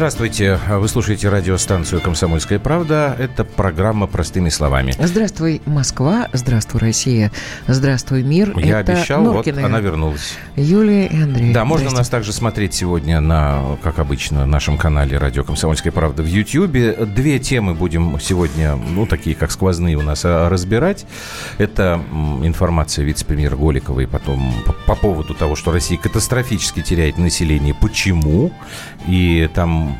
Здравствуйте. Вы слушаете радиостанцию «Комсомольская правда». Это программа «Простыми словами». Здравствуй, Москва. Здравствуй, Россия. Здравствуй, мир. Я это обещал, Норкина. Вот она вернулась. Юлия и Андрей. Да, можно нас также смотреть сегодня на, как обычно, нашем канале «Радио Комсомольская правда» в Ютьюбе. Две темы будем сегодня, ну, такие как сквозные у нас, разбирать. Это информация вице-премьера Голиковой потом по поводу того, что Россия катастрофически теряет население. Почему? И там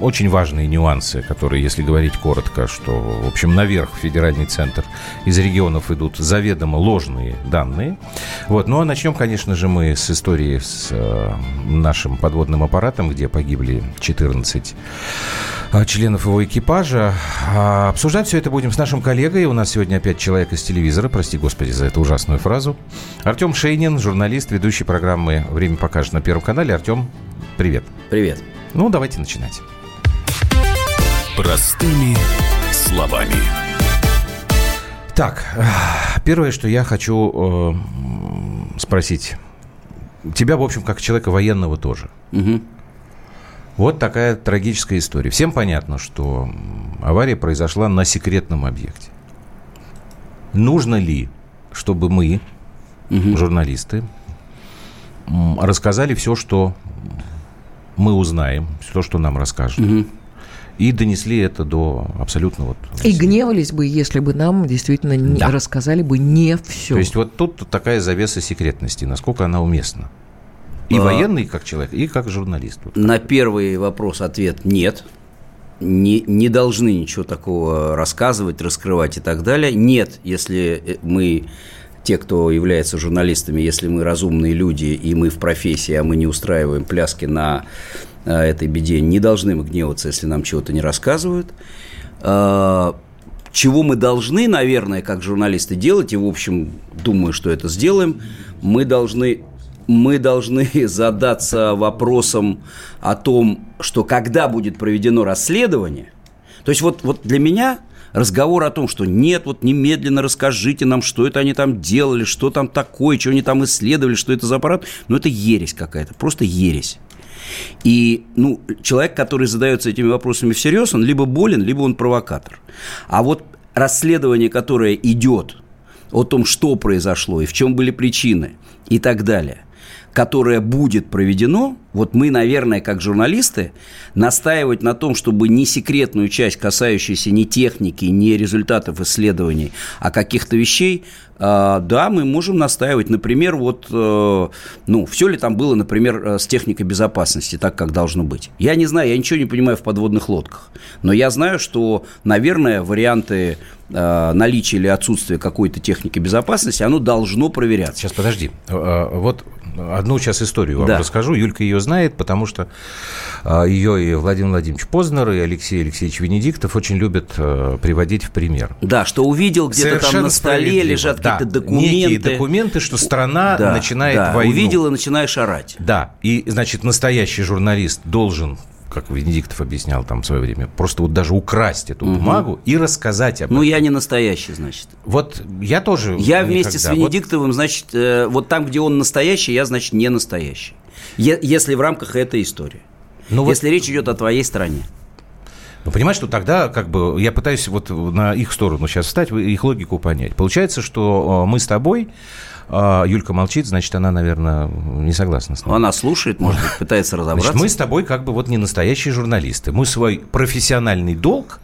очень важные нюансы, которые, если говорить коротко, что, в общем, наверх в федеральный центр из регионов идут заведомо ложные данные. Вот. Ну, а начнем, конечно же, мы с истории с нашим подводным аппаратом, где погибли 14 членов его экипажа. Обсуждать все это будем с нашим коллегой. У нас сегодня опять человек из телевизора. Прости, Господи, за эту ужасную фразу. Артем Шейнин, журналист, ведущий программы «Время покажет» на Первом канале. Артем, привет. Привет. Ну, давайте начинать. Простыми словами. Так, первое, что я хочу спросить. Тебя, в общем, как человека военного тоже. Угу. Вот такая трагическая история. Всем понятно, что авария произошла на секретном объекте. Нужно ли, чтобы мы, журналисты, рассказали все, что мы узнаем, все, что нам расскажут? И донесли это до абсолютно... Вот, и гневались бы, если бы нам действительно не рассказали бы не все. То есть вот тут такая завеса секретности, насколько она уместна. И военный как человек, и как журналист. Вот на первый вопрос ответ нет. Не должны ничего такого рассказывать, раскрывать и так далее. Нет, если мы... Те, кто является журналистами, если мы разумные люди и мы в профессии, а мы не устраиваем пляски на этой беде, не должны мы гневаться, если нам чего-то не рассказывают. Чего мы должны, наверное, как журналисты делать, и, в общем, думаю, что это сделаем, мы должны задаться вопросом о том, что когда будет проведено расследование, то есть вот для меня... Разговор о том, что нет, вот немедленно расскажите нам, что это они там делали, что там такое, что они там исследовали, что это за аппарат. Ну, это ересь какая-то, просто ересь. И, ну, человек, который задается этими вопросами всерьез, он либо болен, либо он провокатор. А вот расследование, которое идет о том, что произошло и в чем были причины и так далее, которое будет проведено, вот мы, наверное, как журналисты, настаивать на том, чтобы не секретную часть, касающуюся не техники, не результатов исследований, а каких-то вещей, да, мы можем настаивать. Например, вот, ну, все ли там было, например, с техникой безопасности, так, как должно быть. Я не знаю, я ничего не понимаю в подводных лодках, но я знаю, что, наверное, варианты наличия или отсутствия какой-то техники безопасности, оно должно проверяться. Сейчас, подожди. Вот одну сейчас историю вам расскажу. Юлька ее знает, потому что ее и Владимир Владимирович Познер, и Алексей Алексеевич Венедиктов очень любят приводить в пример. Да, что увидел где-то совершенно там на столе лежат какие-то документы. Некие документы, что страна начинает войну. Увидел и начинаешь орать. Да, и, значит, настоящий журналист должен... как Венедиктов объяснял там в свое время, просто вот даже украсть эту бумагу и рассказать об этом. Ну, я не настоящий, значит. Вот я тоже... Я вместе с Венедиктовым, значит, вот там, где он настоящий, я, значит, не настоящий. Если в рамках этой истории. Ну, если вот... речь идет о твоей стране. Ну, понимаешь, что тогда, как бы, я пытаюсь вот на их сторону сейчас встать, их логику понять. Получается, что мы с тобой... Юлька молчит, значит, она, наверное, не согласна с нами. Она слушает, может быть, пытается разобраться. Значит, мы с тобой как бы вот не настоящие журналисты. Мы свой профессиональный долг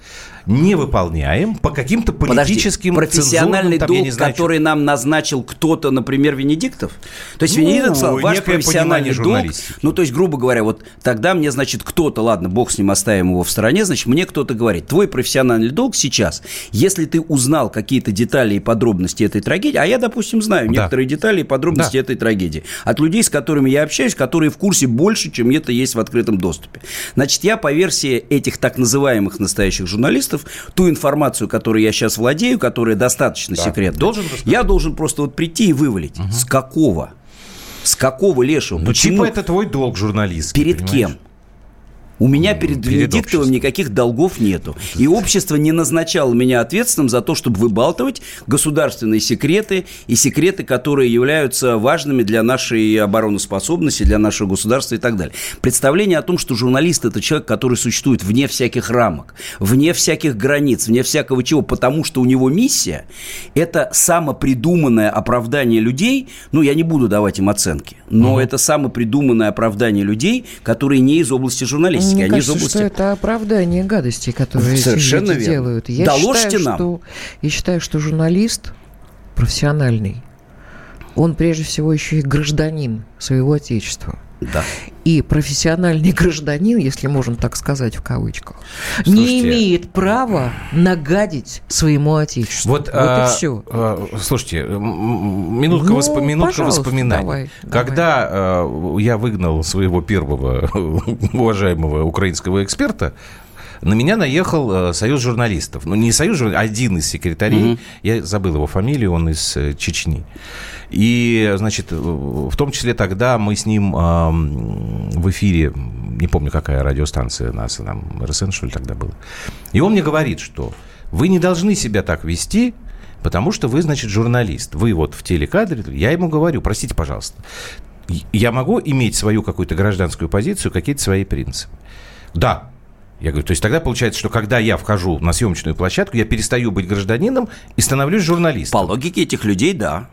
не выполняем по каким-то политическим... Подожди, профессиональный там, долг, я не знаю, который что... нам назначил кто-то, например, Венедиктов? То есть, ну, Венедиктов сказал, ваш профессиональный долг... Ну, то есть, грубо говоря, вот тогда мне, значит, кто-то, ладно, бог с ним, оставим его в стороне, значит, мне кто-то говорит, твой профессиональный долг сейчас, если ты узнал какие-то детали и подробности этой трагедии, а я, допустим, знаю некоторые детали и подробности этой трагедии, от людей, с которыми я общаюсь, которые в курсе больше, чем это есть в открытом доступе. Значит, я по версии этих так называемых настоящих журналистов ту информацию, которой я сейчас владею, которая достаточно секретна, я должен просто вот прийти и вывалить. Угу. С какого лешего? Ну, почему? Типа это твой долг журналистский. Перед кем? У меня перед Венедиктовым никаких долгов нету. И общество не назначало меня ответственным за то, чтобы выбалтывать государственные секреты и секреты, которые являются важными для нашей обороноспособности, для нашего государства и так далее. Представление о том, что журналист – это человек, который существует вне всяких рамок, вне всяких границ, вне всякого чего, потому что у него миссия – это самопридуманное оправдание людей, ну, я не буду давать им оценки, но это самопридуманное оправдание людей, которые не из области журналистики. Мне кажется, что это оправдание гадостей, которые совершенно эти люди делают. Я считаю, что журналист профессиональный, он прежде всего еще и гражданин своего отечества. Да. И профессиональный гражданин, если можно так сказать в кавычках, не имеет права нагадить своему отечеству. Вот и все. Слушайте, минутка воспоминаний. Когда я выгнал своего первого уважаемого украинского эксперта, на меня наехал союз журналистов. Ну, не союз журналистов, один из секретарей. Я забыл его фамилию, он из Чечни. И, значит, в том числе тогда мы с ним в эфире, не помню, какая радиостанция нас, там, РСН, что ли, тогда было. И он мне говорит, что вы не должны себя так вести, потому что вы, значит, журналист. Вы вот в телекадре. Я ему говорю, простите, пожалуйста, я могу иметь свою какую-то гражданскую позицию, какие-то свои принципы? Да. Я говорю, то есть тогда получается, что когда я вхожу на съемочную площадку, я перестаю быть гражданином и становлюсь журналистом. По логике этих людей, да.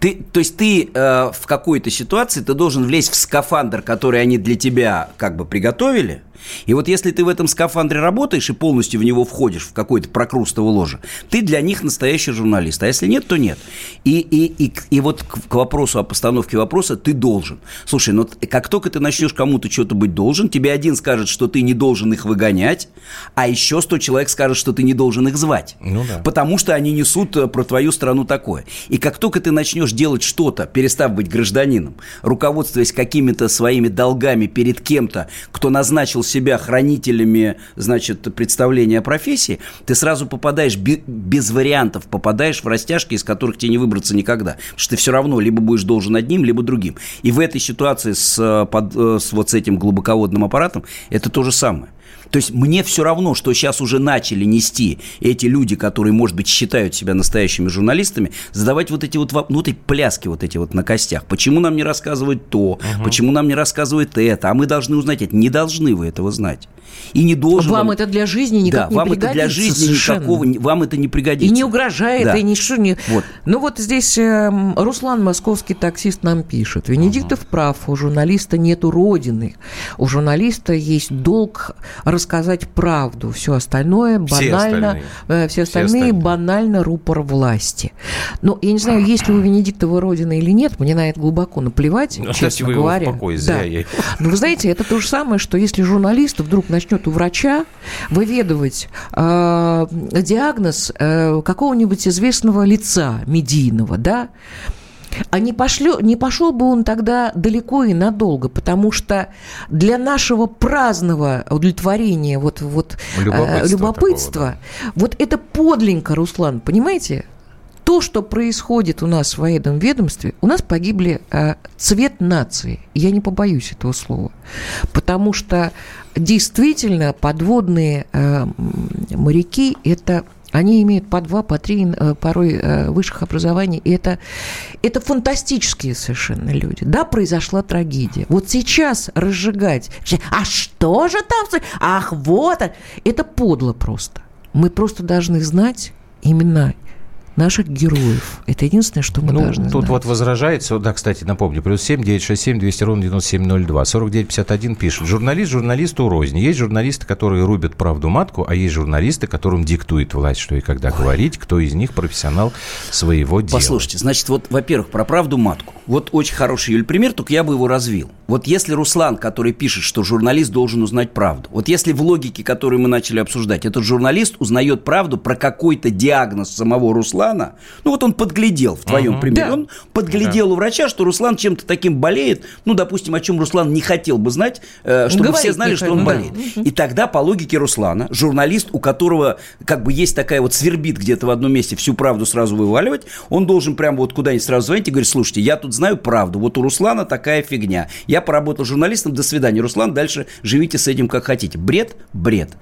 То есть ты в какой-то ситуации ты должен влезть в скафандр, который они для тебя как бы приготовили. И вот если ты в этом скафандре работаешь и полностью в него входишь, в какое-то прокрустово ложе, ты для них настоящий журналист. А если нет, то нет. И вот к вопросу о постановке вопроса ты должен. Слушай, ну как только ты начнешь кому-то что-то быть должен, тебе один скажет, что ты не должен их выгонять, а еще 100 человек скажет, что ты не должен их звать. Ну, да. Потому что они несут про твою страну такое. И как только ты начнешь делать что-то, перестав быть гражданином, руководствуясь какими-то своими долгами перед кем-то, кто назначил себя хранителями, значит, представления о профессии, ты сразу попадаешь, без вариантов, попадаешь в растяжки, из которых тебе не выбраться никогда. Потому что ты все равно либо будешь должен одним, либо другим. И в этой ситуации с этим глубоководным аппаратом это то же самое. То есть мне все равно, что сейчас уже начали нести эти люди, которые, может быть, считают себя настоящими журналистами, задавать вот эти вот пляски вот эти вот на костях. Почему нам не рассказывают то? Почему нам не рассказывают это? А мы должны узнать это. Не должны вы этого знать. И не должен... Вам это для жизни никак не пригодится. Да, вам это для жизни никакого... Вам это не пригодится. И не угрожает, да. И ничего не... Вот. Ну вот здесь Руслан Московский, таксист, нам пишет. Венедиктов прав. У журналиста нету родины. У журналиста есть долг... рассказать правду, все остальное банально, все остальные банально рупор власти. Но я не знаю, есть ли у Венедиктова родина или нет, мне на это глубоко наплевать, честно говоря. Но вы знаете, это то же самое, что если журналист вдруг начнет у врача выведывать диагноз какого-нибудь известного лица медийного, да, а не пошел бы он тогда далеко и надолго, потому что для нашего праздного удовлетворения любопытства такого, да. Вот это подлинно, Руслан, понимаете? То, что происходит у нас в военном ведомстве, у нас погибли цвет нации. Я не побоюсь этого слова. Потому что действительно подводные моряки – это... Они имеют по 2, по 3, порой высших образований. И это фантастические совершенно люди. Да, произошла трагедия. Вот сейчас разжигать. А что же там? Ах, вот. Это подло просто. Мы просто должны знать имена наших героев. Это единственное, что мы должны знать. Тут вот возражается, да, кстати, напомню, +7 967 200 97 02, 4951 пишет. Журналист журналисту рознь. Есть журналисты, которые рубят правду матку, а есть журналисты, которым диктует власть, что и когда говорить, кто из них профессионал своего дела. Послушайте, значит, вот, во-первых, про правду матку. Вот очень хороший, Юль, пример, только я бы его развил. Вот если Руслан, который пишет, что журналист должен узнать правду, вот если в логике, которую мы начали обсуждать, этот журналист узнает правду про какой-то диагноз самого Руслана, Руслана, ну вот он подглядел в твоем примере, да. Он подглядел у врача, что Руслан чем-то таким болеет, ну, допустим, о чем Руслан не хотел бы знать, чтобы все знали, что он болеет. И тогда, по логике Руслана, журналист, у которого как бы есть такая вот свербит где-то в одном месте, всю правду сразу вываливать, он должен прям вот куда-нибудь сразу звонить и говорить: слушайте, я тут знаю правду, вот у Руслана такая фигня, я поработал журналистом, до свидания, Руслан, дальше живите с этим как хотите. Бред.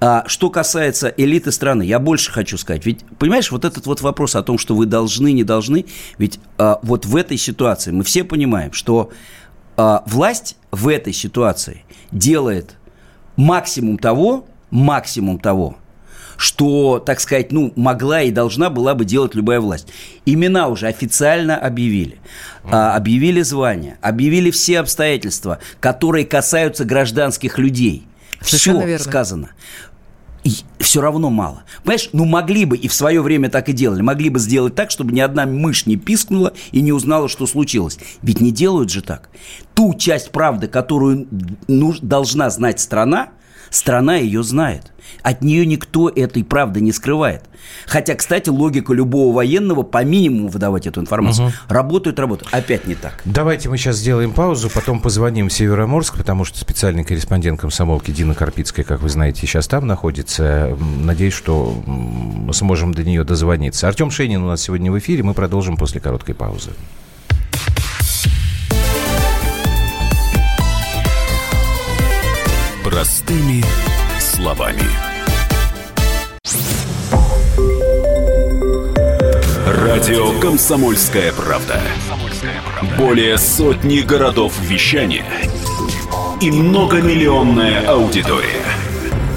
А что касается элиты страны, я больше хочу сказать, ведь, понимаешь, вот этот вот вопрос о том, что вы должны, не должны, ведь вот в этой ситуации мы все понимаем, что власть в этой ситуации делает максимум того, что, так сказать, ну, могла и должна была бы делать любая власть. Имена уже официально объявили. Объявили звания, объявили все обстоятельства, которые касаются гражданских людей. Все сказано. И все равно мало. Понимаешь, ну могли бы, и в свое время так и делали, могли бы сделать так, чтобы ни одна мышь не пискнула и не узнала, что случилось. Ведь не делают же так. Ту часть правды, которую должна знать страна, страна ее знает. От нее никто этой правды не скрывает. Хотя, кстати, логика любого военного по минимуму выдавать эту информацию. Работают. Опять не так. Давайте мы сейчас сделаем паузу, потом позвоним в Североморск, потому что специальный корреспондент комсомолки Дина Карпицкая, как вы знаете, сейчас там находится. Надеюсь, что мы сможем до нее дозвониться. Артем Шейнин у нас сегодня в эфире. Мы продолжим после короткой паузы. Простыми словами. Радио «Комсомольская правда». Более сотни городов вещания и многомиллионная аудитория.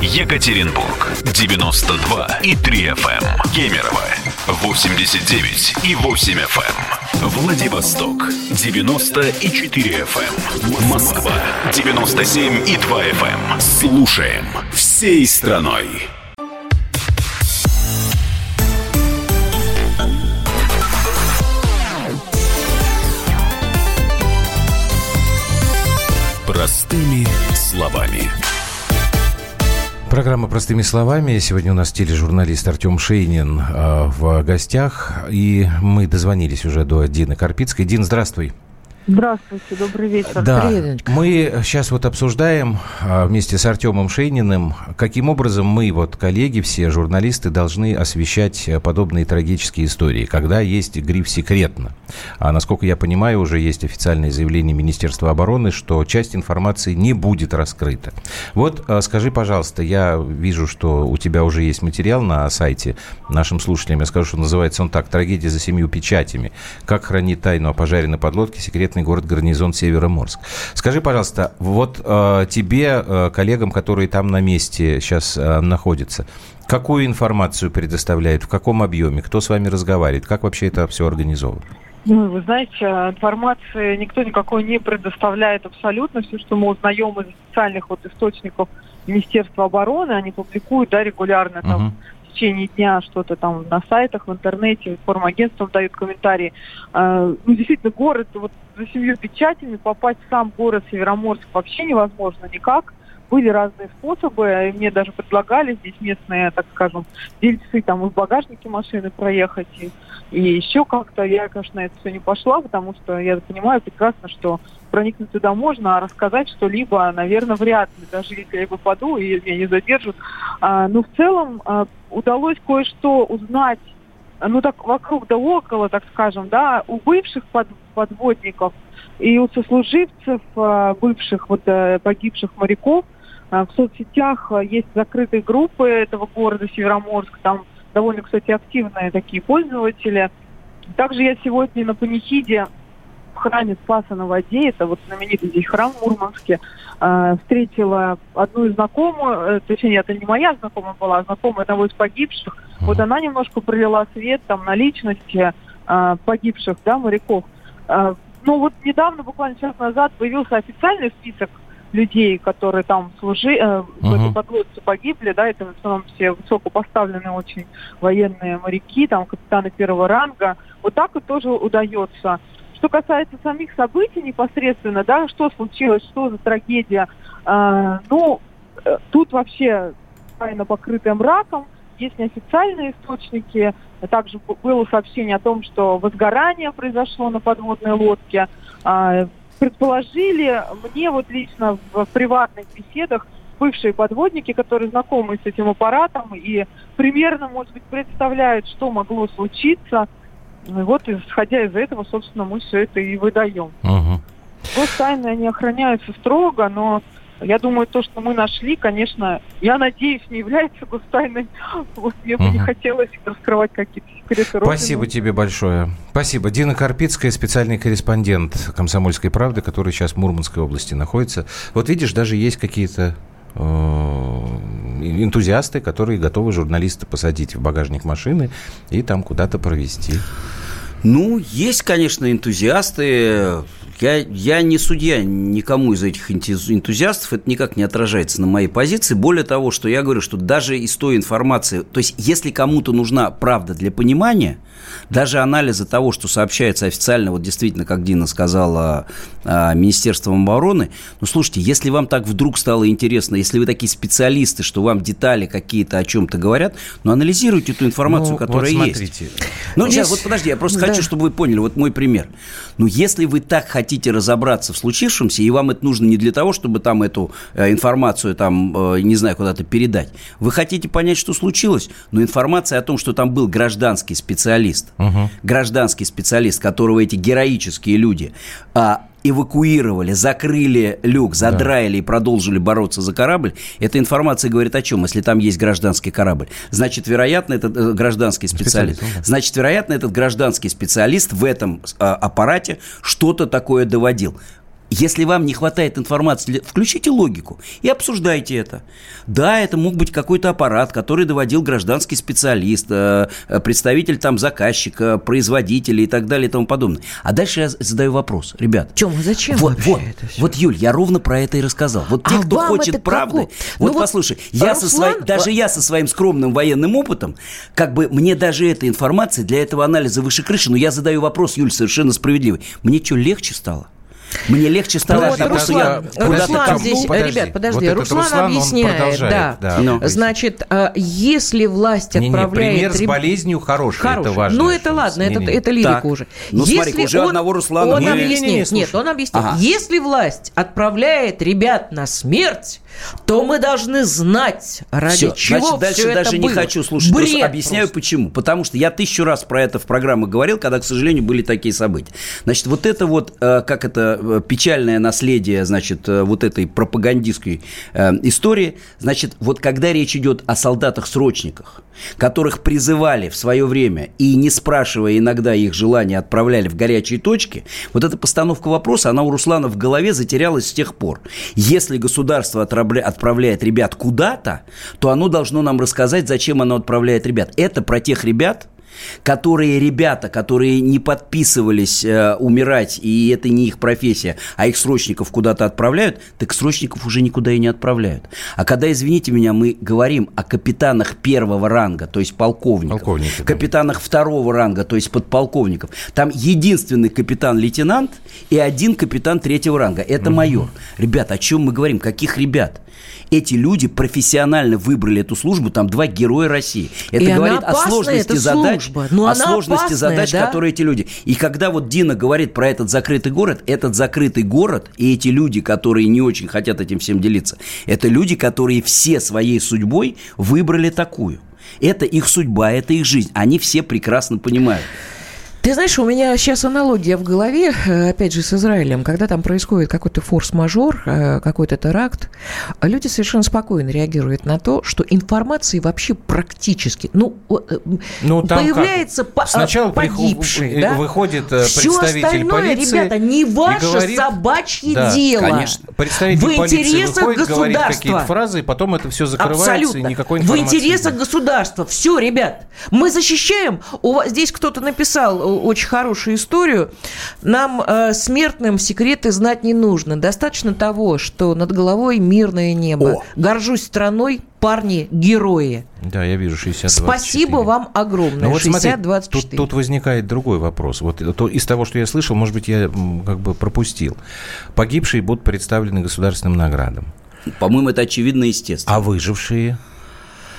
Екатеринбург 92 и 3 FM. Кемерово 89 и 8 FM. Владивосток 90 и 4 FM. Москва 97 и 2 FM. Слушаем всей страной. Простыми словами. Программа «Простыми словами». Сегодня у нас тележурналист Артем Шейнин в гостях. И мы дозвонились уже до Дины Карпицкой. Дин, здравствуй. Здравствуйте, добрый вечер. Да, мы сейчас вот обсуждаем вместе с Артемом Шейниным, каким образом мы, вот коллеги, все журналисты, должны освещать подобные трагические истории, когда есть гриф «секретно». А насколько я понимаю, уже есть официальное заявление Министерства обороны, что часть информации не будет раскрыта. Вот скажи, пожалуйста, я вижу, что у тебя уже есть материал на сайте. Нашим слушателям я скажу, что называется он так: «Трагедия за семью печатями. Как хранить тайну о пожаре на подлодке секретно город-гарнизон Североморск». Скажи, пожалуйста, вот тебе, коллегам, которые там на месте сейчас находятся, какую информацию предоставляют, в каком объеме, кто с вами разговаривает, как вообще это все организовано? Ну, вы знаете, информации никто никакой не предоставляет абсолютно. Все, что мы узнаем из официальных вот источников Министерства обороны, они публикуют, да, регулярно там. В течение дня что-то там на сайтах, в интернете, информагентствам дают комментарии. Ну, действительно, город, вот за семью печатями попасть в сам город Североморск вообще невозможно никак. Были разные способы, мне даже предлагали здесь местные, так скажем, дельцы, там, и в багажнике машины проехать, и еще как-то. Я, конечно, на это все не пошла, потому что я понимаю прекрасно, что проникнуть туда можно, а рассказать что-либо, наверное, вряд ли, даже если я попаду и меня не задержат. Но в целом удалось кое-что узнать, ну, так вокруг да около, так скажем, да, у бывших подводников и у сослуживцев бывших вот погибших моряков. В соцсетях есть закрытые группы этого города Североморск. Там довольно, кстати, активные такие пользователи. Также я сегодня на панихиде в храме Спаса на воде, это вот знаменитый здесь храм в Мурманске, встретила одну знакомую, точнее, это не моя знакомая была, а знакомая одного из погибших. Вот она немножко пролила свет там на личности погибших, да, моряков. Ну вот недавно, буквально час назад, появился официальный список людей, которые там служили, в этой подлодке погибли, да, это в основном все высокопоставленные очень военные моряки, там капитаны первого ранга. Вот так вот тоже удается. Что касается самих событий непосредственно, да, что случилось, что за трагедия, ну, тут вообще тайна покрытая мраком. Есть неофициальные источники. Также было сообщение о том, что возгорание произошло на подводной лодке. Предположили, мне вот лично в приватных беседах, бывшие подводники, которые знакомы с этим аппаратом и примерно, может быть, представляют, что могло случиться. И вот, исходя из этого, собственно, мы все это и выдаем. Угу. Гостайны, они охраняются строго, но я думаю, то, что мы нашли, конечно, я надеюсь, не является гостайной. Вот мне бы не хотелось раскрывать какие-то секреты Родины. Спасибо тебе большое. Спасибо. Дина Карпицкая, специальный корреспондент «Комсомольской правды», который сейчас в Мурманской области находится. Вот видишь, даже есть какие-то энтузиасты, которые готовы журналиста посадить в багажник машины и там куда-то провести. Ну, есть, конечно, энтузиасты. Я не судья никому из этих энтузиастов, это никак не отражается на моей позиции. Более того, что я говорю, что даже из той информации, то есть если кому-то нужна правда для понимания, даже анализа того, что сообщается официально, вот действительно, как Дина сказала, Министерством обороны, ну, слушайте, если вам так вдруг стало интересно, если вы такие специалисты, что вам детали какие-то о чем-то говорят, ну, анализируйте ту информацию, которая вот есть. Ну, сейчас, вот подожди, я просто хочу, чтобы вы поняли, вот мой пример. Ну, если вы так хотите разобраться в случившемся, и вам это нужно не для того, чтобы там эту информацию, там, не знаю, куда-то передать. Вы хотите понять, что случилось, но информация о том, что там был гражданский специалист, гражданский специалист, которого эти героические люди эвакуировали, закрыли люк, задраили и продолжили бороться за корабль, эта информация говорит о чем? Если там есть гражданский корабль, значит, вероятно, этот гражданский специалист. Значит, вероятно, этот гражданский специалист в этом аппарате что-то такое доводил. Если вам не хватает информации, включите логику и обсуждайте это. Да, это мог быть какой-то аппарат, который доводил гражданский специалист, представитель там заказчика, производителя и так далее и тому подобное. А дальше я задаю вопрос. Ребят, зачем вот, это все? Вот, Юль, я ровно про это и рассказал. Вот те, кто хочет правды, послушай, я даже я со своим скромным военным опытом, как бы мне даже эта информация для этого анализа выше крыши, но я задаю вопрос, Юль, совершенно справедливый. Мне что, легче стало? Мне легче стало. Вот Руслан здесь, ребят, подожди. Вот Руслан объясняет, Значит, если власть отправляет... Пример с болезнью хороший, это важно. Ну, это ладно, это лирика уже. Ну, смотри, уже одного Руслана... Он объяснит, Если власть отправляет ребят на смерть, то мы должны знать, ради чего дальше все это даже было. Не хочу слушать. Объясняю, почему. Потому что я 1000 раз про это в программах говорил, когда, к сожалению, были такие события. Значит, вот это вот, как это... печальное наследие, значит, вот этой пропагандистской истории. Значит, вот когда речь идет о солдатах-срочниках, которых призывали в свое время и, не спрашивая иногда их желания, отправляли в горячие точки, вот эта постановка вопроса, она у Руслана в голове затерялась с тех пор. Если государство отправляет ребят куда-то, то оно должно нам рассказать, зачем оно отправляет ребят. Это про тех ребят, которые не подписывались умирать, и это не их профессия, а их срочников куда-то отправляют, так срочников уже никуда и не отправляют. А когда, извините меня, мы говорим о капитанах первого ранга, то есть полковников, капитанах второго ранга, то есть подполковников, там единственный капитан-лейтенант и один капитан третьего ранга, это майор. Ребята, о чем мы говорим? Каких ребят? Эти люди профессионально выбрали эту службо, там 2 героя России. Это говорит о сложности задач, которые эти люди. И когда вот Дина говорит про этот закрытый город, и эти люди, которые не очень хотят этим всем делиться, это люди, которые все своей судьбой выбрали такую. Это их судьба, это их жизнь. Они все прекрасно понимают. Ты знаешь, у меня сейчас аналогия в голове, опять же, с Израилем. Когда там происходит какой-то форс-мажор, какой-то теракт, люди совершенно спокойно реагируют на то, что информации вообще практически... появляется погибший. Сначала выходит представитель полиции и говорит... Все остальное, ребята, не ваше собачье дело. Конечно. Представитель полиции выходит, говорит какие-то фразы, и потом это все закрывается, и никакой информации. В интересах государства. Все, ребят, мы защищаем. Здесь кто-то написал очень хорошую историю. Нам, смертным, секреты знать не нужно. Достаточно того, что над головой мирное небо. Горжусь страной, парни, герои. Да, я вижу, 60-24. Спасибо вам огромное, 60-24. Тут возникает другой вопрос. Вот из того, что я слышал, может быть, я как бы пропустил. Погибшие будут представлены государственным наградам. По-моему, это очевидно и естественно. А выжившие...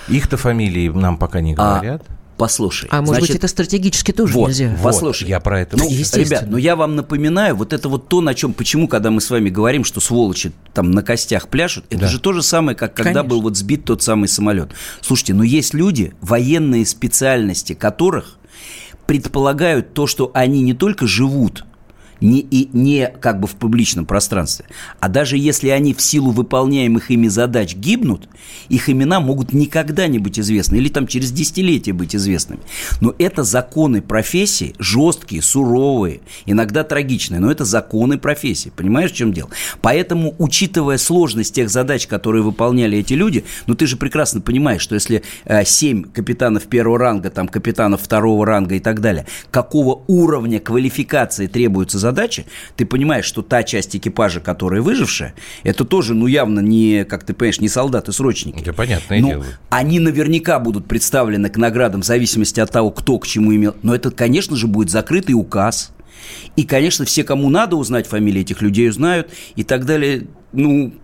Их-то фамилии нам пока не говорят. Послушай. А может быть, это стратегически тоже вот, нельзя? Вот, послушай. Я про это... Ну, ребят, но я вам напоминаю, вот это вот то, на чем... Почему, когда мы с вами говорим, что сволочи там на костях пляшут, это же то же самое, как когда был вот сбит тот самый самолет. Слушайте, но есть люди, военные специальности которых предполагают то, что они не только живут не как бы в публичном пространстве, а даже если они в силу выполняемых ими задач гибнут, их имена могут никогда не быть известны или там через десятилетия быть известными. Но это законы профессии, жесткие, суровые, иногда трагичные, но это законы профессии, понимаешь, в чем дело? Поэтому, учитывая сложность тех задач, которые выполняли эти люди, ну ты же прекрасно понимаешь, что если 7 капитанов первого ранга, там капитанов второго ранга и так далее, какого уровня квалификации требуются задачи, ты понимаешь, что та часть экипажа, которая выжившая, это тоже, ну, явно не, как ты понимаешь, не солдаты-срочники. Да, понятное дело. Они наверняка будут представлены к наградам в зависимости от того, кто к чему имел. Но это, конечно же, будет закрытый указ. И, конечно, все, кому надо узнать фамилии этих людей, узнают и так далее. Ну...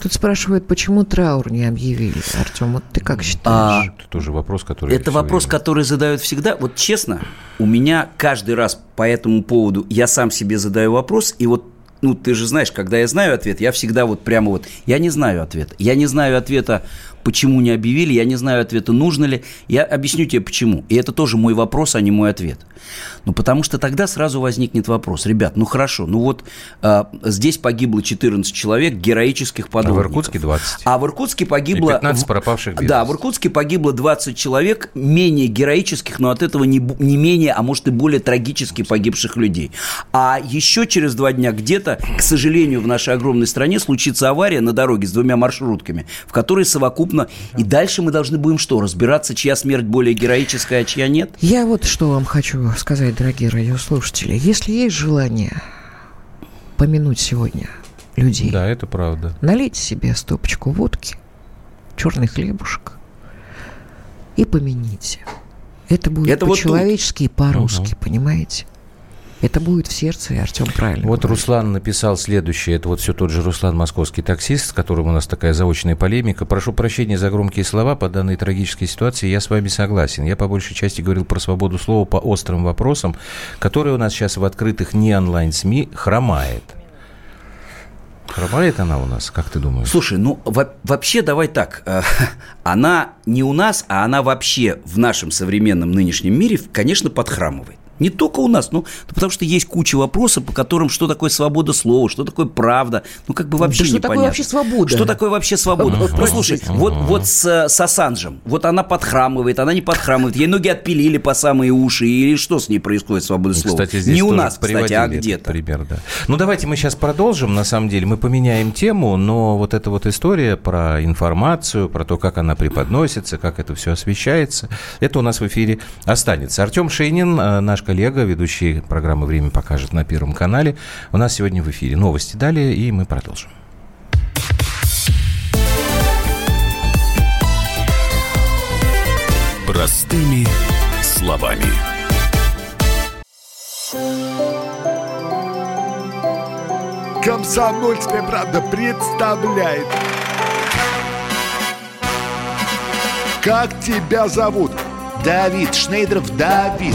Тут спрашивают, почему траур не объявили, Артем? Вот ты как считаешь? Это тоже вопрос, который... Это вопрос, который задают всегда. Вот честно, у меня каждый раз по этому поводу я сам себе задаю вопрос, и вот, ну, ты же знаешь, когда я знаю ответ, я всегда вот прямо вот... Я не знаю ответа. Я не знаю ответа, почему не объявили, я не знаю ответа, нужно ли. Я объясню тебе, почему. И это тоже мой вопрос, а не мой ответ. Ну, потому что тогда сразу возникнет вопрос. Ребят, ну хорошо, ну вот здесь погибло 14 человек героических подводников. А в Иркутске 20. А в Иркутске погибло... И 15 пропавших без вести. Да, в Иркутске погибло 20 человек, менее героических, но от этого не менее, а может и более трагически погибших людей. А еще через 2 дня где-то, к сожалению, в нашей огромной стране случится авария на дороге с 2 маршрутками, в которой совокупно... И дальше мы должны будем что, разбираться, чья смерть более героическая, а чья нет? Я вот что вам хочу сказать, дорогие радиослушатели. Если есть желание помянуть сегодня людей... Да, это правда. Налейте себе стопочку водки, черный хлебушек и помяните. Это будет это по-человечески вот и по-русски, понимаете? Это будет в сердце, и Артем правильно вот говорит. Руслан написал следующее. Это вот все тот же Руслан Московский, таксист, с которым у нас такая заочная полемика. Прошу прощения за громкие слова. По данной трагической ситуации я с вами согласен. Я по большей части говорил про свободу слова по острым вопросам, которые у нас сейчас в открытых не онлайн-СМИ хромает. Хромает она у нас, как ты думаешь? Слушай, ну вообще давай так. Она не у нас, а она вообще в нашем современном нынешнем мире, конечно, подхрамывает. Не только у нас, ну, потому что есть куча вопросов, по которым, что такое свобода слова, что такое правда, ну, как бы вообще непонятно. Что такое вообще свобода? Послушай, вот с Ассанжем, вот она подхрамывает, она не подхрамывает, ей ноги отпилили по самые уши, и что с ней происходит, свобода слова? Не у нас, кстати, а где-то. Ну, давайте мы сейчас продолжим, на самом деле, мы поменяем тему, но вот эта вот история про информацию, про то, как она преподносится, как это все освещается, это у нас в эфире останется. Артем Шейнин, наш коллега, ведущий программы «Время покажет» на Первом канале. У нас сегодня в эфире новости далее, и мы продолжим. Простыми словами. Комсомольская правда представляет. Как тебя зовут? Давид Шнейдров Давид.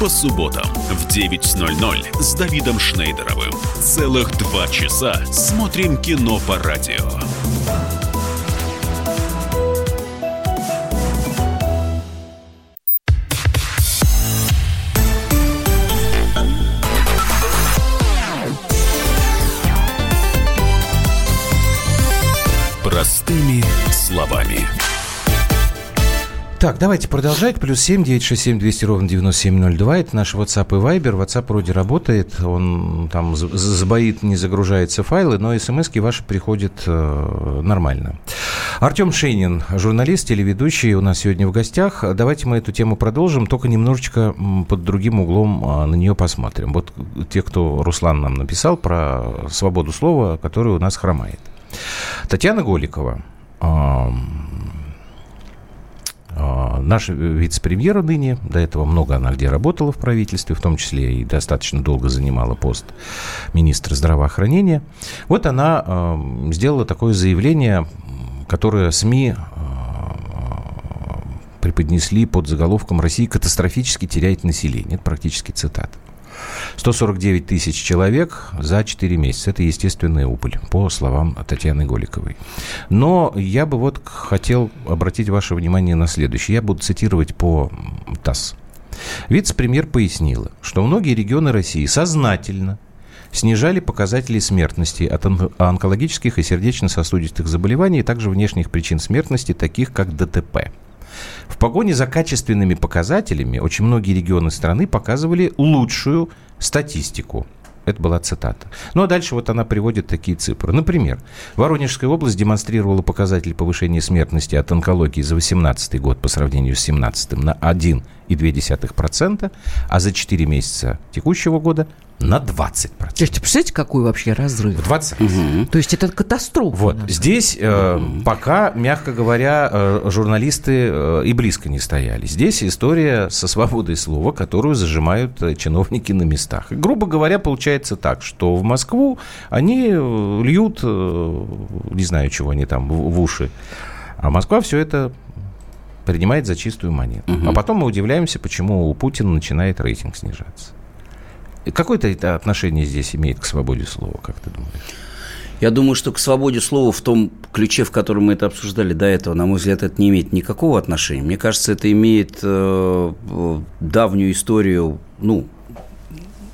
по субботам в 9:00 с Давидом Шнейдеровым. Целых 2 часа смотрим кино по радио. Простыми словами. Так, давайте продолжать. +7 967 200 ровно 9702. Это наш WhatsApp и Viber. WhatsApp вроде работает. Он там сбоит, не загружаются файлы, но смс-ки ваши приходят нормально. Артем Шейнин, журналист, телеведущий, у нас сегодня в гостях. Давайте мы эту тему продолжим, только немножечко под другим углом на нее посмотрим. Вот те, кто Руслан нам написал про свободу слова, которая у нас хромает. Татьяна Голикова, наша вице-премьера ныне, до этого много она где работала в правительстве, в том числе и достаточно долго занимала пост министра здравоохранения. Вот она сделала такое заявление, которое СМИ преподнесли под заголовком «Россия катастрофически теряет население». Это практически цитата. 149 тысяч человек за 4 месяца. Это естественная убыль, по словам Татьяны Голиковой. Но я бы вот хотел обратить ваше внимание на следующее. Я буду цитировать по ТАСС. Вице-премьер пояснила, что многие регионы России сознательно снижали показатели смертности от онкологических и сердечно-сосудистых заболеваний, а также внешних причин смертности, таких как ДТП. В погоне за качественными показателями очень многие регионы страны показывали лучшую статистику. Это была цитата. Ну а дальше вот она приводит такие цифры. Например, Воронежская область демонстрировала показатель повышения смертности от онкологии за 2018 год по сравнению с 2017 на 1,2%, а за 4 месяца текущего года на 20%. Слушайте, представляете, какой вообще разрыв? 20%. Угу. То есть это катастрофа. Вот. Здесь пока, мягко говоря, журналисты и близко не стояли. Здесь история со свободой слова, которую зажимают чиновники на местах. Грубо говоря, получается так, что в Москву они льют, не знаю, чего они там, в уши, а Москва все это принимает за чистую монету. Угу. А потом мы удивляемся, почему у Путина начинает рейтинг снижаться. Какое-то это отношение здесь имеет к свободе слова, как ты думаешь? Я думаю, что к свободе слова в том ключе, в котором мы это обсуждали до этого, на мой взгляд, это не имеет никакого отношения. Мне кажется, это имеет давнюю историю, ну,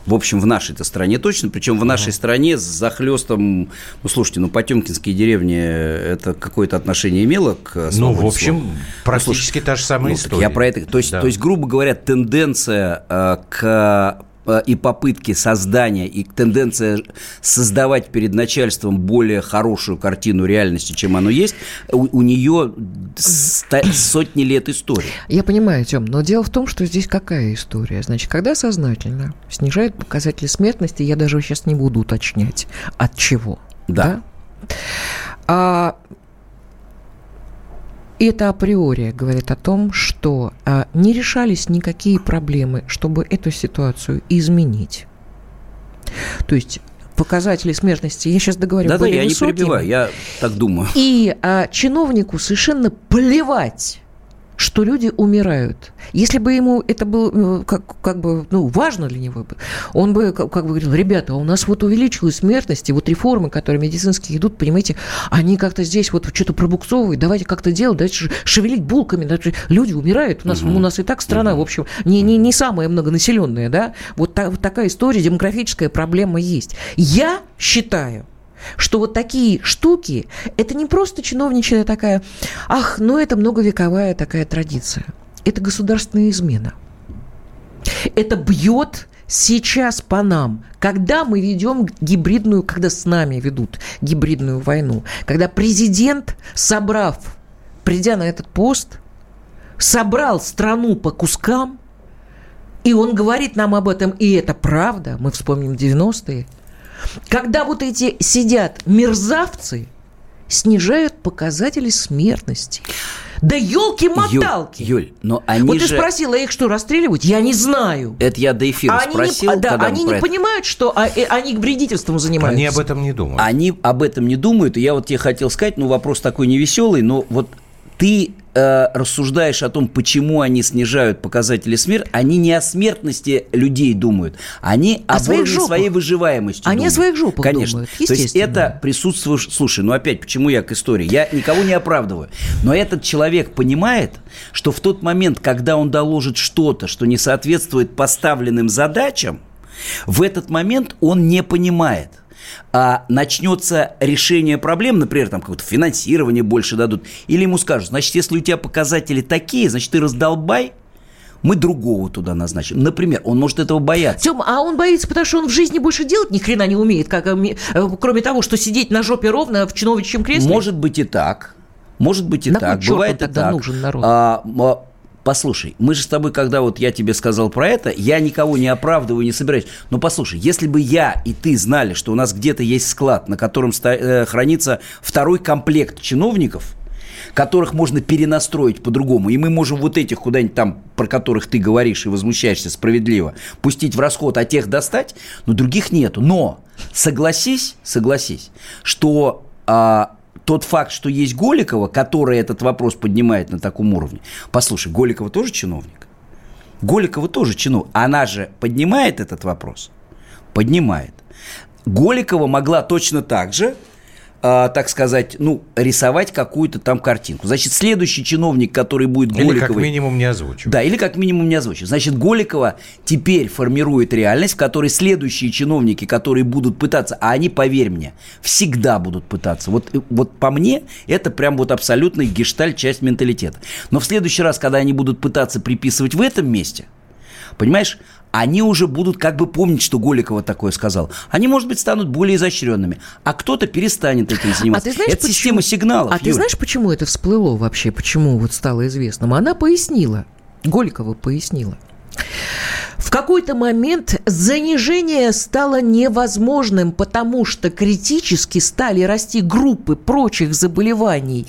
в общем, в нашей-то стране точно, причем в нашей стране с захлёстом, ну, слушайте, ну, потёмкинские деревни, это какое-то отношение имело к свободе слова? Ну, в общем, слова. Практически та же самая история. Я про это, то есть, грубо говоря, тенденция к... и попытки создания, и тенденция создавать перед начальством более хорошую картину реальности, чем оно есть, у нее сотни лет истории. Я понимаю, Тём, но дело в том, что здесь какая история? Значит, когда сознательно снижают показатели смертности, я даже сейчас не буду уточнять, от чего. Да? Это априори говорит о том, что не решались никакие проблемы, чтобы эту ситуацию изменить. То есть показатели смертности, я сейчас договорю, были высокими. Да-да, я не перебиваю, я так думаю. И чиновнику совершенно плевать, что люди умирают. Если бы ему это было важно для него, он бы говорил: ребята, у нас вот увеличилась смертность, и вот реформы, которые медицинские идут, понимаете, они как-то здесь вот что-то пробуксовывают, давайте как-то делать, давайте шевелить булками, люди умирают, у нас и так страна, в общем, не самая многонаселенная, да, вот такая история, демографическая проблема есть. Я считаю, что вот такие штуки, это не просто чиновничая такая, это многовековая такая традиция. Это государственная измена. Это бьет сейчас по нам, когда мы ведем гибридную, когда с нами ведут гибридную войну, когда президент, придя на этот пост, собрал страну по кускам, и он говорит нам об этом, и это правда, мы вспомним 90-е, когда вот эти сидят мерзавцы, снижают показатели смертности. Да елки-моталки! Юль, но они вот ты спросила, их что, расстреливать? Я не знаю. Это я до эфира спросил. Понимают, что они вредительством занимаются. Они об этом не думают. Они об этом не думают, и я вот тебе хотел сказать, вопрос такой невеселый, но вот ты... рассуждаешь о том, почему они снижают показатели смерти, они не о смерти людей думают, они о своей выживаемости думают. Они о своих жопах думают, естественно. То есть это присутствует... Слушай, опять, почему я к истории? Я никого не оправдываю. Но этот человек понимает, что в тот момент, когда он доложит что-то, что не соответствует поставленным задачам, в этот момент он не понимает. А начнется решение проблем, например, там какое-то финансирование больше дадут, или ему скажут: значит, если у тебя показатели такие, значит, ты раздолбай, мы другого туда назначим. Например, он может этого бояться. Тём, а он боится, потому что он в жизни больше делать ни хрена не умеет, кроме того, что сидеть на жопе ровно в чиновничьем кресле? Может быть и так. Может быть и на так. Бывает и так. Нужен народ? Послушай, мы же с тобой, когда вот я тебе сказал про это, я никого не оправдываю, не собираюсь. Но послушай, если бы я и ты знали, что у нас где-то есть склад, на котором хранится второй комплект чиновников, которых можно перенастроить по-другому, и мы можем вот этих куда-нибудь там, про которых ты говоришь и возмущаешься справедливо, пустить в расход, а тех достать, но других нету. Но согласись, что... Тот факт, что есть Голикова, которая этот вопрос поднимает на таком уровне. Послушай, Голикова тоже чиновник. Она же поднимает этот вопрос? Поднимает. Голикова могла точно так же, так сказать, рисовать какую-то там картинку. Значит, следующий чиновник, который будет Голиковой... Или как минимум не озвучивать. Да, или как минимум не озвучивать. Значит, Голикова теперь формирует реальность, в которой следующие чиновники, которые будут пытаться, а они, поверь мне, всегда будут пытаться. Вот по мне, это прям вот абсолютный гештальт, часть менталитета. Но в следующий раз, когда они будут пытаться приписывать в этом месте, понимаешь, они уже будут как бы помнить, что Голикова такое сказал. Они, может быть, станут более изощренными, а кто-то перестанет этим заниматься. Это система сигналов. А ты знаешь, почему это всплыло вообще? Почему вот стало известным? Она пояснила, Голикова пояснила. В какой-то момент занижение стало невозможным, потому что критически стали расти группы прочих заболеваний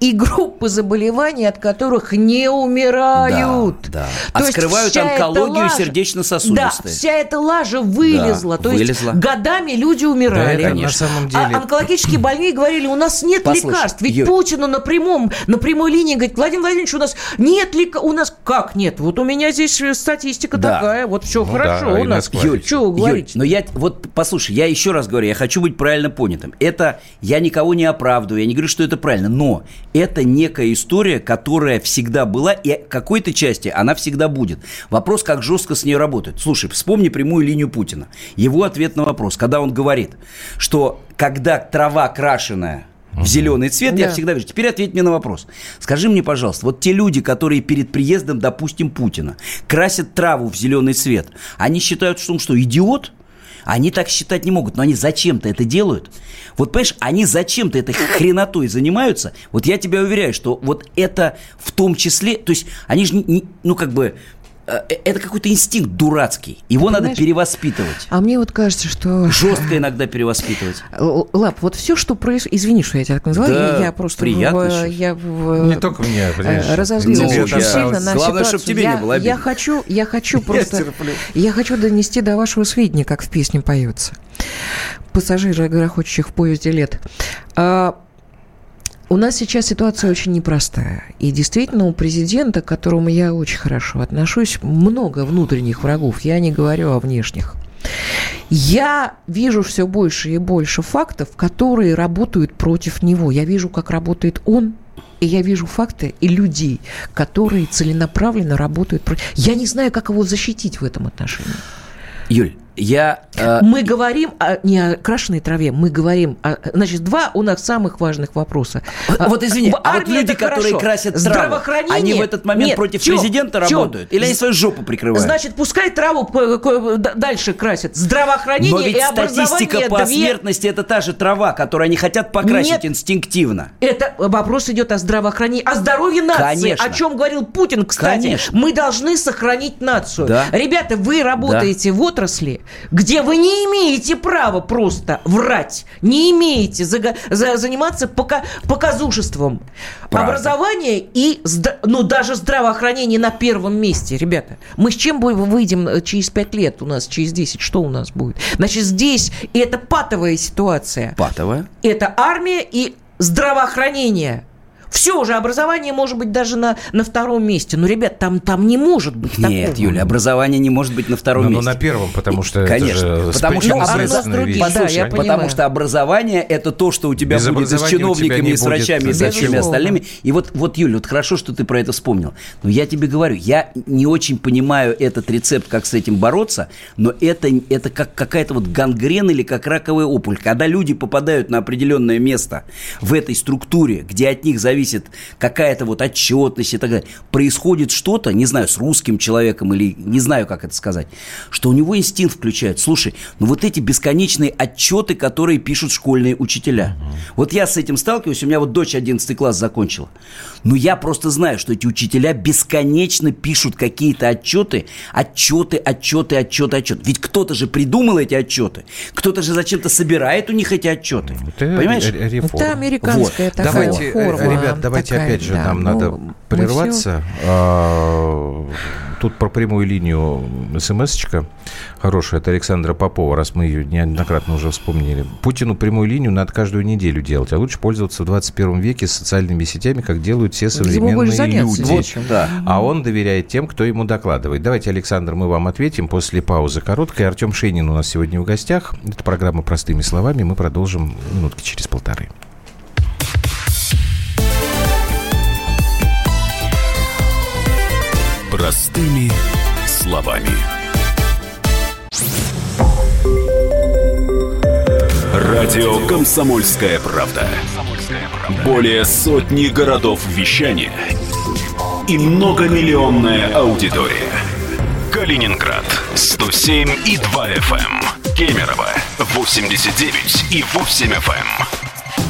и группы заболеваний, от которых не умирают. Да, да. А скрывают онкологию сердечно-сосудистой. Да, вся эта лажа вылезла. Да, есть годами люди умирали. Да, на самом деле. А онкологические больные говорили, у нас нет лекарств. Ведь Путину на прямой линии говорит, Владимир Владимирович, у нас нет лекарств. У нас как нет? Вот у меня здесь статистика такая. Вот все хорошо у нас. Юль, что говорить? Но я вот послушай, я еще раз говорю, я хочу быть правильно понятым. Это я никого не оправдываю, я не говорю, что это правильно, но это некая история, которая всегда была, и какой-то части она всегда будет. Вопрос, как жестко с ней работают. Слушай, вспомни прямую линию Путина. Его ответ на вопрос, когда он говорит, что когда трава крашеная в зеленый цвет, да. Я всегда вижу. Теперь ответь мне на вопрос. Скажи мне, пожалуйста, вот те люди, которые перед приездом, допустим, Путина, красят траву в зеленый цвет, они считают, что он что, идиот? Они так считать не могут, но они зачем-то это делают. Вот, понимаешь, они зачем-то этой хренотой занимаются. Вот я тебя уверяю, что вот это в том числе... То есть они же, это какой-то инстинкт дурацкий. Его надо перевоспитывать. А мне вот кажется, что... Жестко иногда перевоспитывать. Лап, вот все, что происходит... Извини, что я тебя так назвала. Да, я просто... Не только мне, понимаешь. Разозлилась очень сильно на ситуацию. Главное, чтобы тебе не было обидно. Я хочу донести до вашего сведения, как в песне поется. Пассажиры, грохочущих в поезде лет. У нас сейчас ситуация очень непростая. И действительно, у президента, к которому я очень хорошо отношусь, много внутренних врагов. Я не говорю о внешних. Я вижу все больше и больше фактов, которые работают против него. Я вижу, как работает он. И я вижу факты и людей, которые целенаправленно работают против. Я не знаю, как его защитить в этом отношении. Юль, мы говорим не о крашеной траве, мы говорим... Значит, два у нас самых важных вопроса. Вот извини, вот люди, которые красят траву, они в этот момент против президента работают? Или они свою жопу прикрывают? Значит, пускай траву дальше красят. Здравоохранение и образование... Но ведь статистика по смертности – это та же трава, которую они хотят покрасить инстинктивно. Это вопрос идет о здравоохранении, о здоровье нации, конечно. О чем говорил Путин, кстати. Конечно. Мы должны сохранить нацию. Да. Ребята, вы работаете в отрасли, где вы не имеете права просто врать, не имеете заниматься показушеством. Правда. Образование и даже здравоохранение на первом месте, ребята. Мы с чем выйдем через 5 лет у нас, через 10? Что у нас будет? Значит, здесь это патовая ситуация. Патовая? Это армия и здравоохранение. Все уже, образование может быть даже на втором месте. Но, ребят, там не может быть такого. Нет, Юля, образование не может быть на втором месте. Но на первом, потому что конечно, это же причинно-следственная вещь. Послушай, потому что образование – это то, что у тебя будет с чиновниками, с врачами, и со всеми остальными. И вот, Юля, вот хорошо, что ты про это вспомнила. Но я тебе говорю, я не очень понимаю этот рецепт, как с этим бороться, но это как какая-то вот гангрена или как раковая опухоль. Когда люди попадают на определенное место в этой структуре, где от них зависит зависит какая-то вот отчетность и так далее. Происходит что-то, не знаю, с русским человеком или не знаю, как это сказать, что у него инстинкт включает. Слушай, ну вот эти бесконечные отчеты, которые пишут школьные учителя. Вот я с этим сталкиваюсь, у меня вот дочь 11 класс закончила. Но я просто знаю, что эти учителя бесконечно пишут какие-то отчеты. Ведь кто-то же придумал эти отчеты, кто-то же зачем-то собирает у них эти отчеты. Это понимаешь? Реформа. Это американская вот. Такая давайте, форма. Ребят, давайте такая, опять же, да, нам надо прерваться. Тут про прямую линию смс-очка хорошая от Александра Попова, раз мы ее неоднократно уже вспомнили. Путину прямую линию надо каждую неделю делать, а лучше пользоваться в 21 веке социальными сетями, как делают все современные люди. Вот, да. А он доверяет тем, кто ему докладывает. Давайте, Александр, мы вам ответим после паузы короткой. Артем Шейнин у нас сегодня в гостях. Это программа «Простыми словами». Мы продолжим минутки через полторы. Простыми словами. Радио «Комсомольская правда». Более сотни городов вещания и многомиллионная аудитория. Калининград 107 и 2 FM. Кемерово 89 и 8 FM.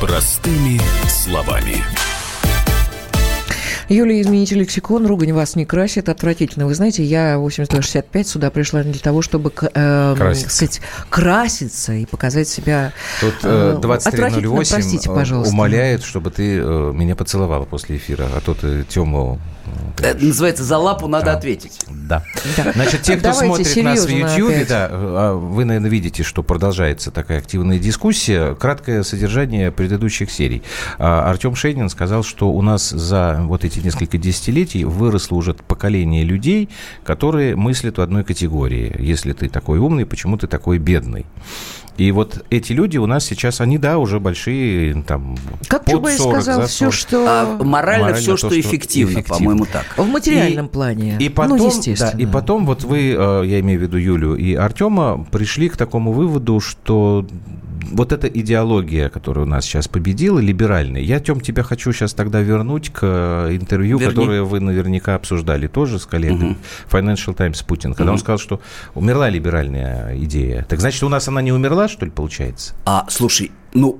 Простыми словами. Юлия, измените лексикон, ругань вас не красит, отвратительно. Вы знаете, я в 82-65 сюда пришла не для того, чтобы краситься и показать себя. Тут 2308 умоляет, чтобы ты меня поцеловала после эфира, а то ты Тему... Называется «За лапу надо ответить». Да. Да. Значит, те, кто смотрит нас в Ютьюбе, да, вы, наверное, видите, что продолжается такая активная дискуссия. Краткое содержание предыдущих серий. Артем Шейнин сказал, что у нас за вот эти несколько десятилетий выросло уже поколение людей, которые мыслят в одной категории. Если ты такой умный, почему ты такой бедный? И вот эти люди у нас сейчас, они, да, уже большие, там, как под 40, за 40. Как Чубай сказал, все, что... морально все, что эффективно, по-моему, так. В материальном плане. И потом, естественно. Да, и потом вот вы, я имею в виду Юлю и Артема, пришли к такому выводу, что... Вот эта идеология, которая у нас сейчас победила, либеральная. Я, Тём, тебя хочу сейчас тогда вернуть к интервью, которое вы наверняка обсуждали тоже с коллегами. Financial Times Путин, когда он сказал, что умерла либеральная идея. Так значит, у нас она не умерла, что ли, получается? А, слушай, ну...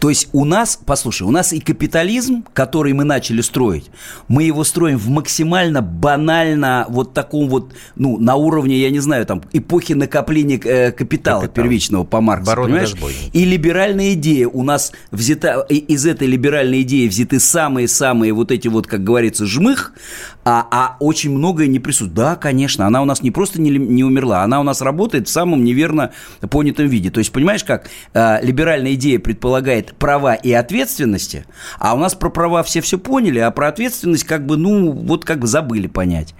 То есть у нас, послушай, у нас и капитализм, который мы начали строить, мы его строим в максимально банально вот таком вот, ну, на уровне, я не знаю, там, эпохи накопления капитала первичного по Марксу, Барон, понимаешь? И либеральная идея у нас взята, из этой либеральной идеи взяты самые-самые вот эти вот, как говорится, жмых, а очень многое не присутствует. Да, конечно, она у нас не просто не умерла, она у нас работает в самом неверно понятом виде. То есть, понимаешь, как либеральная идея предполагает права и ответственности, а у нас про права все поняли, а про ответственность как бы, ну, вот как бы забыли понять.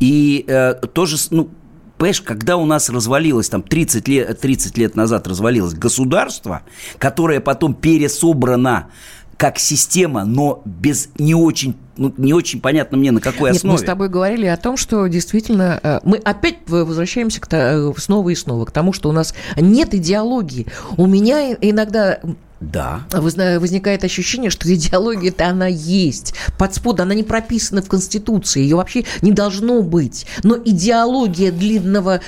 И тоже, ну, понимаешь, когда у нас развалилось, там, 30 лет назад развалилось государство, которое потом пересобрано как система, но без не очень понятно мне, на какой основе. Нет, мы с тобой говорили о том, что действительно мы опять возвращаемся снова и снова к тому, что у нас нет идеологии. У меня иногда... Да. Возникает ощущение, что идеология-то она есть. Подспудно, она не прописана в Конституции, ее вообще не должно быть. Но идеология длинного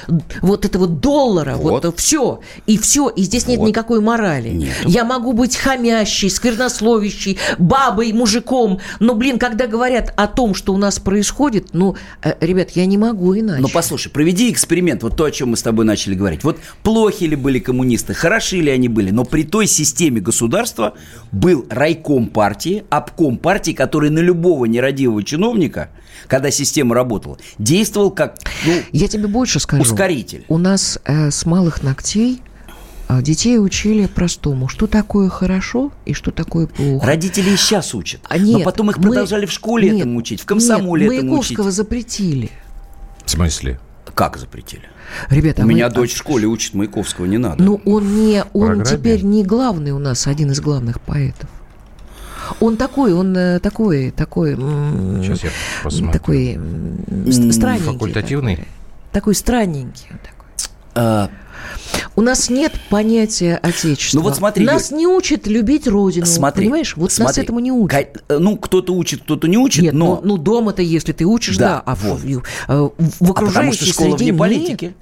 вот этого доллара, вот все, и здесь нет никакой морали. Нет. Я могу быть хамящей, сквернословящей, бабой, мужиком, но, блин, когда говорят о том, что у нас происходит, ну, ребят, я не могу иначе. Ну, послушай, проведи эксперимент, вот то, о чем мы с тобой начали говорить. Вот плохи ли были коммунисты, хороши ли они были, но при той системе государства был райком партии, обком партии, который на любого нерадивого чиновника, когда система работала, действовал как, ну, я тебе больше скажу, ускоритель. У нас с малых ногтей детей учили простому, что такое хорошо и что такое плохо. Родители и сейчас учат, но потом их продолжали в школе этому учить, в комсомоле этому учить. Маяковского запретили. В смысле? Как запретили? Ребята, у меня дочь в школе учит Маяковского, не надо. Ну, он теперь не главный у нас, один из главных поэтов. Он такой. Сейчас я посмотрю. Такой странненький. Факультативный? Такой странненький. У нас нет понятия отечества. Ну, вот смотри, нас не учат любить родину, понимаешь? Нас этому не учат. Ну, кто-то учит, кто-то не учит, нет, но... Ну, дома-то, если ты учишь, да. В окружающей среде нет.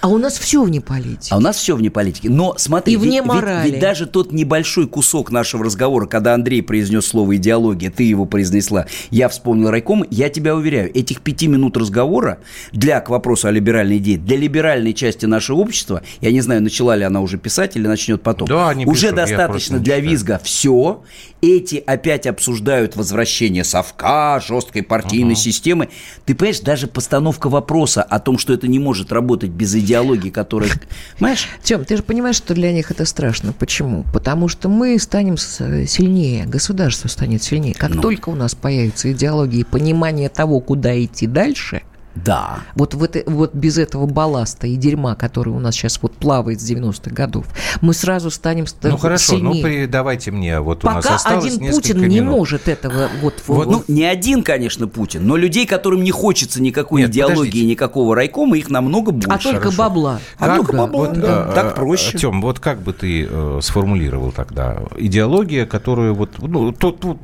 А у нас все вне политики. Но смотри, ведь даже тот небольшой кусок нашего разговора, когда Андрей произнес слово «идеология», ты его произнесла, я вспомнил райком, я тебя уверяю, этих 5 минут разговора к вопросу о либеральной идее, для либеральной части нашего общества, я не знаю, начала ли она уже писать или начнет потом. Да, они пишут, уже достаточно для визга. Все. Эти опять обсуждают возвращение совка, жесткой партийной системы. Ты понимаешь, даже постановка вопроса о том, что это не может работать без идеологии, которая... Понимаешь? Тем, ты же понимаешь, что для них это страшно. Почему? Потому что мы станем сильнее, государство станет сильнее. Как только у нас появится идеология и понимание того, куда идти дальше... Да. Вот без этого балласта и дерьма, который у нас сейчас плавает с 90-х годов, мы сразу станем сильнее. Ну хорошо, давайте мне, пока у нас осталось несколько минут. Пока один Путин не может этого... не один, конечно, Путин, но людей, которым не хочется никакой идеологии, никакого райкома, их намного больше. А только бабла. Так проще. Артем, как бы ты сформулировал тогда идеология, которую...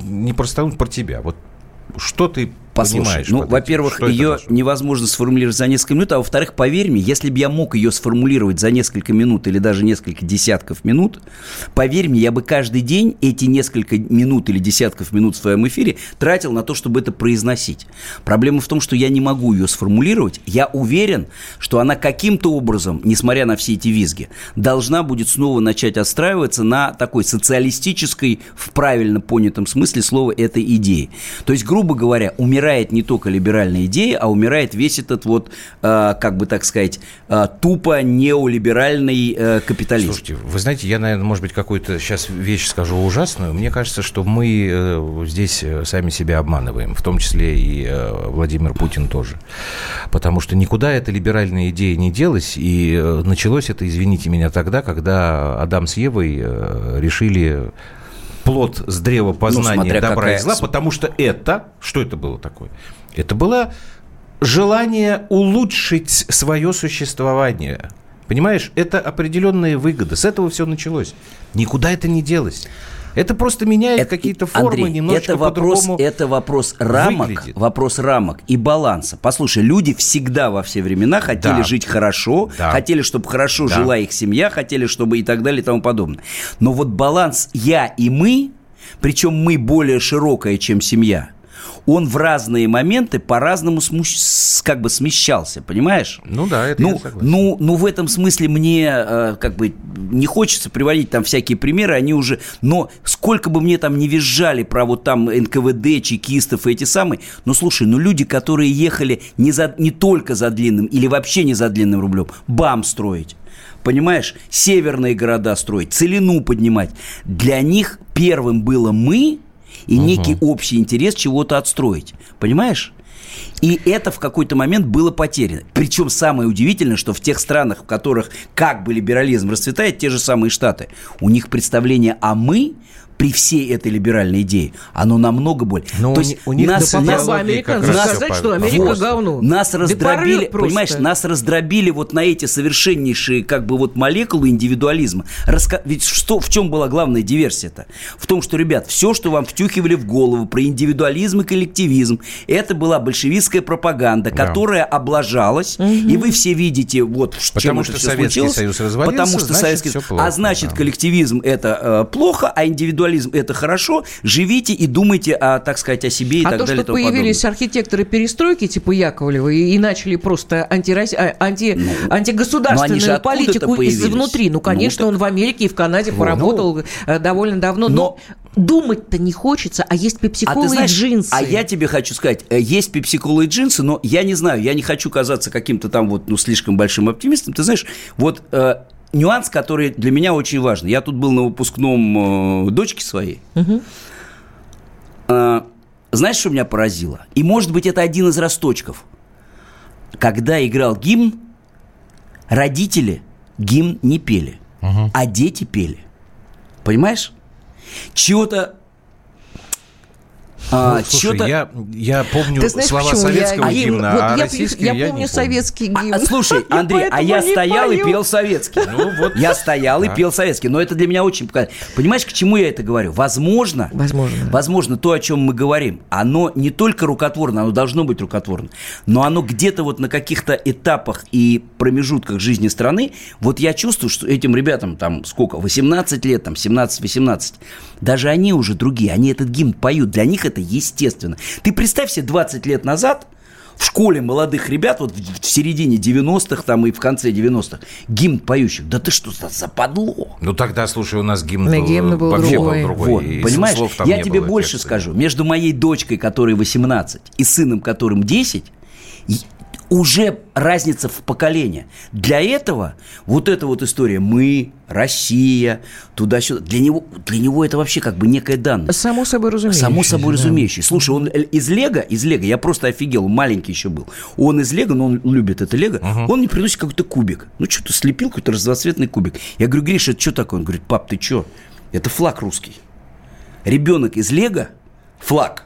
не просто про тебя, что ты... Послушай, во-первых, ее невозможно сформулировать за несколько минут, а во-вторых, поверь мне, если бы я мог ее сформулировать за несколько минут или даже несколько десятков минут, поверь мне, я бы каждый день эти несколько минут или десятков минут в своем эфире тратил на то, чтобы это произносить. Проблема в том, что я не могу ее сформулировать. Я уверен, что она каким-то образом, несмотря на все эти визги, должна будет снова начать отстраиваться на такой социалистической, в правильно понятом смысле слова, этой идеи. То есть, грубо говоря, умирает не только либеральная идея, а умирает весь этот тупо неолиберальный капитализм. Слушайте, вы знаете, я, наверное, может быть, какую-то сейчас вещь скажу ужасную. Мне кажется, что мы здесь сами себя обманываем, в том числе и Владимир Путин тоже. Потому что никуда эта либеральная идея не делась, и началось это, извините меня, тогда, когда Адам с Евой решили... плод с древа познания добра и зла, потому что это... Что это было такое? Это было желание улучшить свое существование. Понимаешь? Это определенная выгода. С этого все началось. Никуда это не делось. Это просто меняет какие-то формы, Андрей, немножко по-другому. Это вопрос рамок, выглядит. Вопрос рамок и баланса. Послушай, люди всегда во все времена хотели жить хорошо, хотели, чтобы хорошо жила их семья, хотели, чтобы и так далее, и тому подобное. Но баланс «я» и «мы», причем «мы» более широкое, чем «семья», он в разные моменты по-разному смещался, понимаешь? Ну да, это я согласен. В этом смысле мне не хочется приводить там всякие примеры, они уже... Но сколько бы мне там не визжали про НКВД, чекистов и эти самые... Но слушай, люди, которые ехали не только за длинным или вообще не за длинным рублем, БАМ строить, понимаешь? Северные города строить, Целину поднимать. Для них первым было «мы», и некий общий интерес чего-то отстроить. Понимаешь? И это в какой-то момент было потеряно. Причем самое удивительное, что в тех странах, в которых как бы либерализм расцветает, те же самые Штаты, у них представление о «мы» при всей этой либеральной идее, оно намного более... То есть нас раздробили, понимаешь, на эти совершеннейшие молекулы индивидуализма. Ведь в чем была главная диверсия-то? В том, что, ребят, все, что вам втюхивали в голову про индивидуализм и коллективизм, это была большевистская пропаганда, которая облажалась, и вы все видите, чем это все случилось. Потому что Советский Союз развалился, значит, коллективизм это плохо, а индивидуализм – это хорошо, живите и думайте, о себе и так далее. А то, что появились архитекторы перестройки, типа Яковлева, и начали просто антигосударственную политику изнутри. Конечно, он в Америке и в Канаде поработал довольно давно, но думать-то не хочется, а есть пепсиколы и джинсы. А я тебе хочу сказать, есть пепсиколы и джинсы, но я не знаю, я не хочу казаться каким-то слишком большим оптимистом. Ты знаешь, нюанс, который для меня очень важен. Я тут был на выпускном дочки своей. Знаешь, что меня поразило? И, может быть, это один из росточков. когда играл гимн, родители гимн не пели, а дети пели. Понимаешь? Чего-то... Слушай, я помню слова советского гимна, а российский я не помню. Я помню советский гимн. Слушай, Андрей, а я стоял и пел советский. Я стоял и пел советский, но это для меня очень... Понимаешь, к чему я это говорю? Возможно, то, о чем мы говорим, оно не только рукотворно, оно должно быть рукотворно, но оно где-то вот на каких-то этапах и промежутках жизни страны, вот я чувствую, что этим ребятам там сколько, 18 лет, там 17-18, даже они уже другие, они этот гимн поют, для них это естественно. Ты представь себе 20 лет назад в школе молодых ребят, вот в середине 90-х там и в конце 90-х, гимн поющих. Да ты что, западло? Ну тогда, слушай, у нас гимн был вообще другой. Вот, понимаешь, я тебе больше скажу. Между моей дочкой, которой 18, и сыном, которым 10, уже разница в поколениях. Для этого вот эта вот история «мы», «Россия», туда-сюда, для него это вообще как бы некая данность. Само собой разумеющееся. Само собой разумеющееся. Слушай, он из лего, я просто офигел, маленький еще был. Он из лего, но он любит это лего, он мне приносит какой-то кубик. Ну, что-то слепил какой-то разноцветный кубик. Я говорю: Гриша, это что такое? Он говорит: пап, ты что? Это флаг русский. Ребенок из лего, флаг.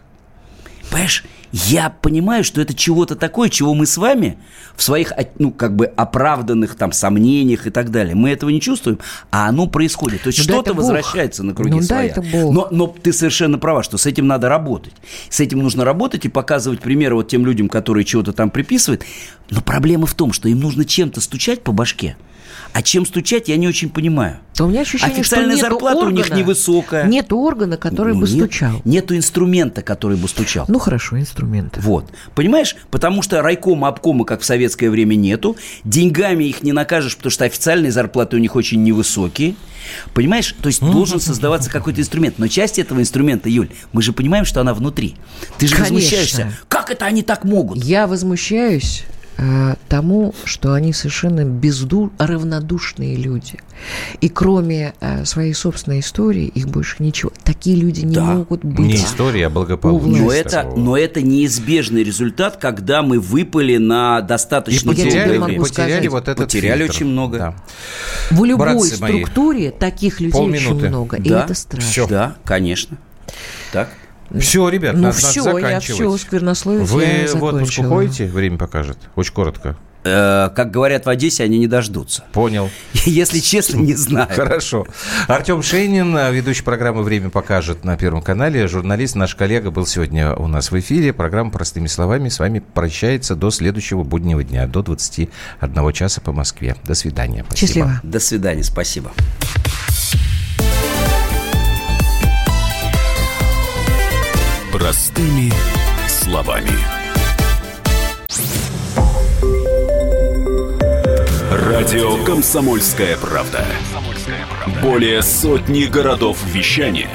Понимаешь? Я понимаю, что это чего-то такое, чего мы с вами в своих, ну, как бы оправданных там сомнениях и так далее, мы этого не чувствуем, а оно происходит. То есть что-то возвращается на круги своя. Но ты совершенно права, что с этим надо работать. С этим нужно работать и показывать примеры вот тем людям, которые чего-то там приписывают. Но проблема в том, что им нужно чем-то стучать по башке. А чем стучать, я не очень понимаю. У меня ощущение, официальная зарплата органа, у них невысокая. Нет органа, который бы стучал. Нету инструмента, который бы стучал. Ну хорошо, инструмента. Вот. Понимаешь? Потому что райкома, обкома, как в советское время, нету. Деньгами их не накажешь, потому что официальные зарплаты у них очень невысокие. Понимаешь? То есть должен создаваться какой-то инструмент. Но часть этого инструмента, Юль, мы же понимаем, что она внутри. Ты же возмущаешься. Как это они так могут? Я возмущаюсь тому, что они совершенно равнодушные люди. И кроме своей собственной истории их больше ничего. Такие люди не могут быть. Не история, а благополучие. Но это неизбежный результат, когда мы выпали на достаточно долгое время. Потеряли фильтр. Очень много. Да. В любой братцы структуре мои, таких людей полминуты. Очень много. Да. И это страшно. Все. Да, конечно. Так. Все, ребят, надо заканчивать. Я все сквернословие. Вы в отпуск уходите? Время покажет. Очень коротко. Как говорят в Одессе, они не дождутся. Понял. Если честно, не знаю. Хорошо. Артем Шейнин, ведущий программы «Время покажет» на Первом канале, журналист, наш коллега, был сегодня у нас в эфире. Программа «Простыми словами» с вами прощается до следующего буднего дня, до 21 часа по Москве. До свидания. Спасибо. Счастливо. До свидания. Спасибо. Простыми словами. Радио «Комсомольская правда». Более сотни городов вещания